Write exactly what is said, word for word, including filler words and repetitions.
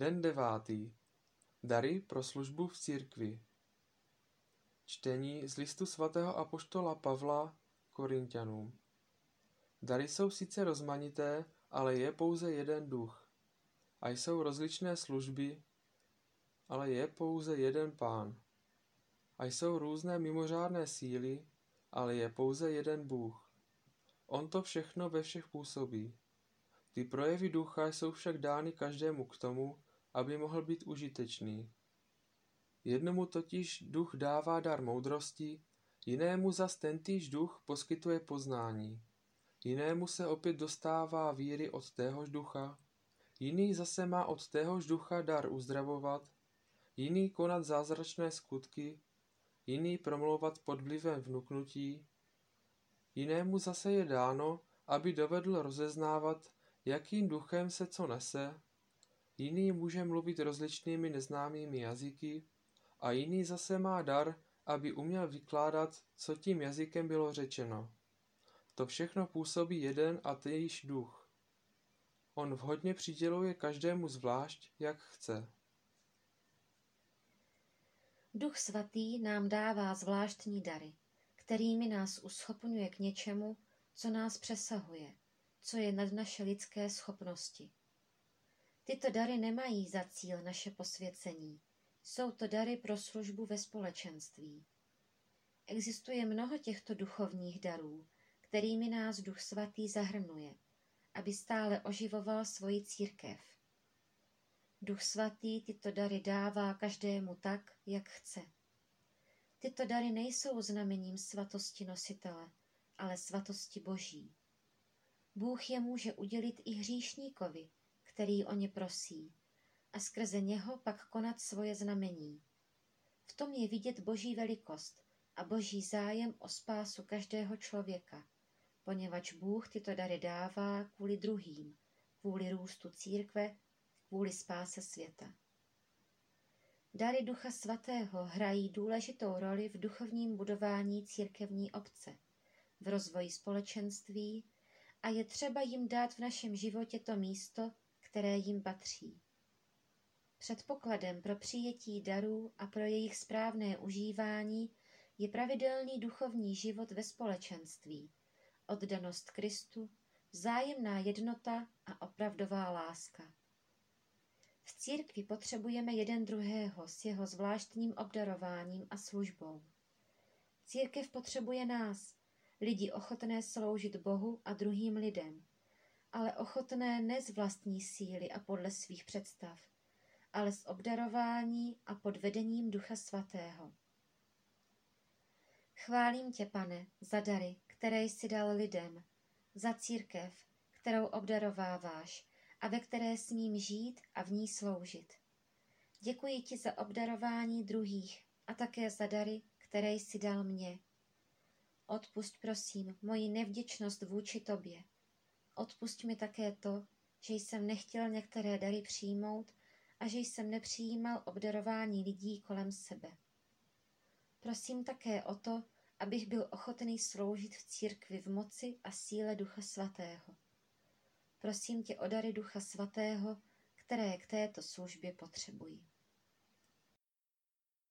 Den devátý. Dary pro službu v církvi. Čtení z listu svatého apoštola Pavla Korinťanům. Dary jsou sice rozmanité, ale je pouze jeden duch. A jsou rozličné služby, ale je pouze jeden Pán. A jsou různé mimořádné síly, ale je pouze jeden Bůh. On to všechno ve všech působí. Ty projevy ducha jsou však dány každému k tomu, aby mohl být užitečný. Jednomu totiž duch dává dar moudrosti, jinému zas tentýž duch poskytuje poznání. Jinému se opět dostává víry od téhož ducha, jiný zase má od téhož ducha dar uzdravovat, jiný konat zázračné skutky, jiný promlouvat pod vlivem vnuknutí, jinému zase je dáno, aby dovedl rozeznávat, jakým duchem se co nese, jiný může mluvit rozličnými neznámými jazyky a jiný zase má dar, aby uměl vykládat, co tím jazykem bylo řečeno. To všechno působí jeden a týž duch. On vhodně přiděluje každému zvlášť, jak chce. Duch svatý nám dává zvláštní dary, kterými nás uschopňuje k něčemu, co nás přesahuje, co je nad naše lidské schopnosti. Tyto dary nemají za cíl naše posvěcení. Jsou to dary pro službu ve společenství. Existuje mnoho těchto duchovních darů, kterými nás Duch Svatý zahrnuje, aby stále oživoval svoji církev. Duch Svatý tyto dary dává každému tak, jak chce. Tyto dary nejsou znamením svatosti nositele, ale svatosti Boží. Bůh je může udělit i hříšníkovi, který o ně prosí, a skrze něho pak konat svoje znamení. V tom je vidět Boží velikost a Boží zájem o spásu každého člověka, poněvadž Bůh tyto dary dává kvůli druhým, kvůli růstu církve, kvůli spáse světa. Dary Ducha Svatého hrají důležitou roli v duchovním budování církevní obce, v rozvoji společenství, a je třeba jim dát v našem životě to místo, které jim patří. Předpokladem pro přijetí darů a pro jejich správné užívání je pravidelný duchovní život ve společenství, oddanost Kristu, vzájemná jednota a opravdová láska. V církvi potřebujeme jeden druhého s jeho zvláštním obdarováním a službou. Církev potřebuje nás, lidi ochotné sloužit Bohu a druhým lidem, ale ochotné ne z vlastní síly a podle svých představ, ale z obdarování a pod vedením Ducha Svatého. Chválím tě, Pane, za dary, které jsi dal lidem, za církev, kterou obdarováváš a ve které smím žít a v ní sloužit. Děkuji ti za obdarování druhých a také za dary, které jsi dal mně. Odpusť, prosím, moji nevděčnost vůči tobě. Odpusť mi také to, že jsem nechtěl některé dary přijmout a že jsem nepřijímal obdarování lidí kolem sebe. Prosím také o to, abych byl ochotný sloužit v církvi v moci a síle Ducha Svatého. Prosím tě o dary Ducha Svatého, které k této službě potřebují.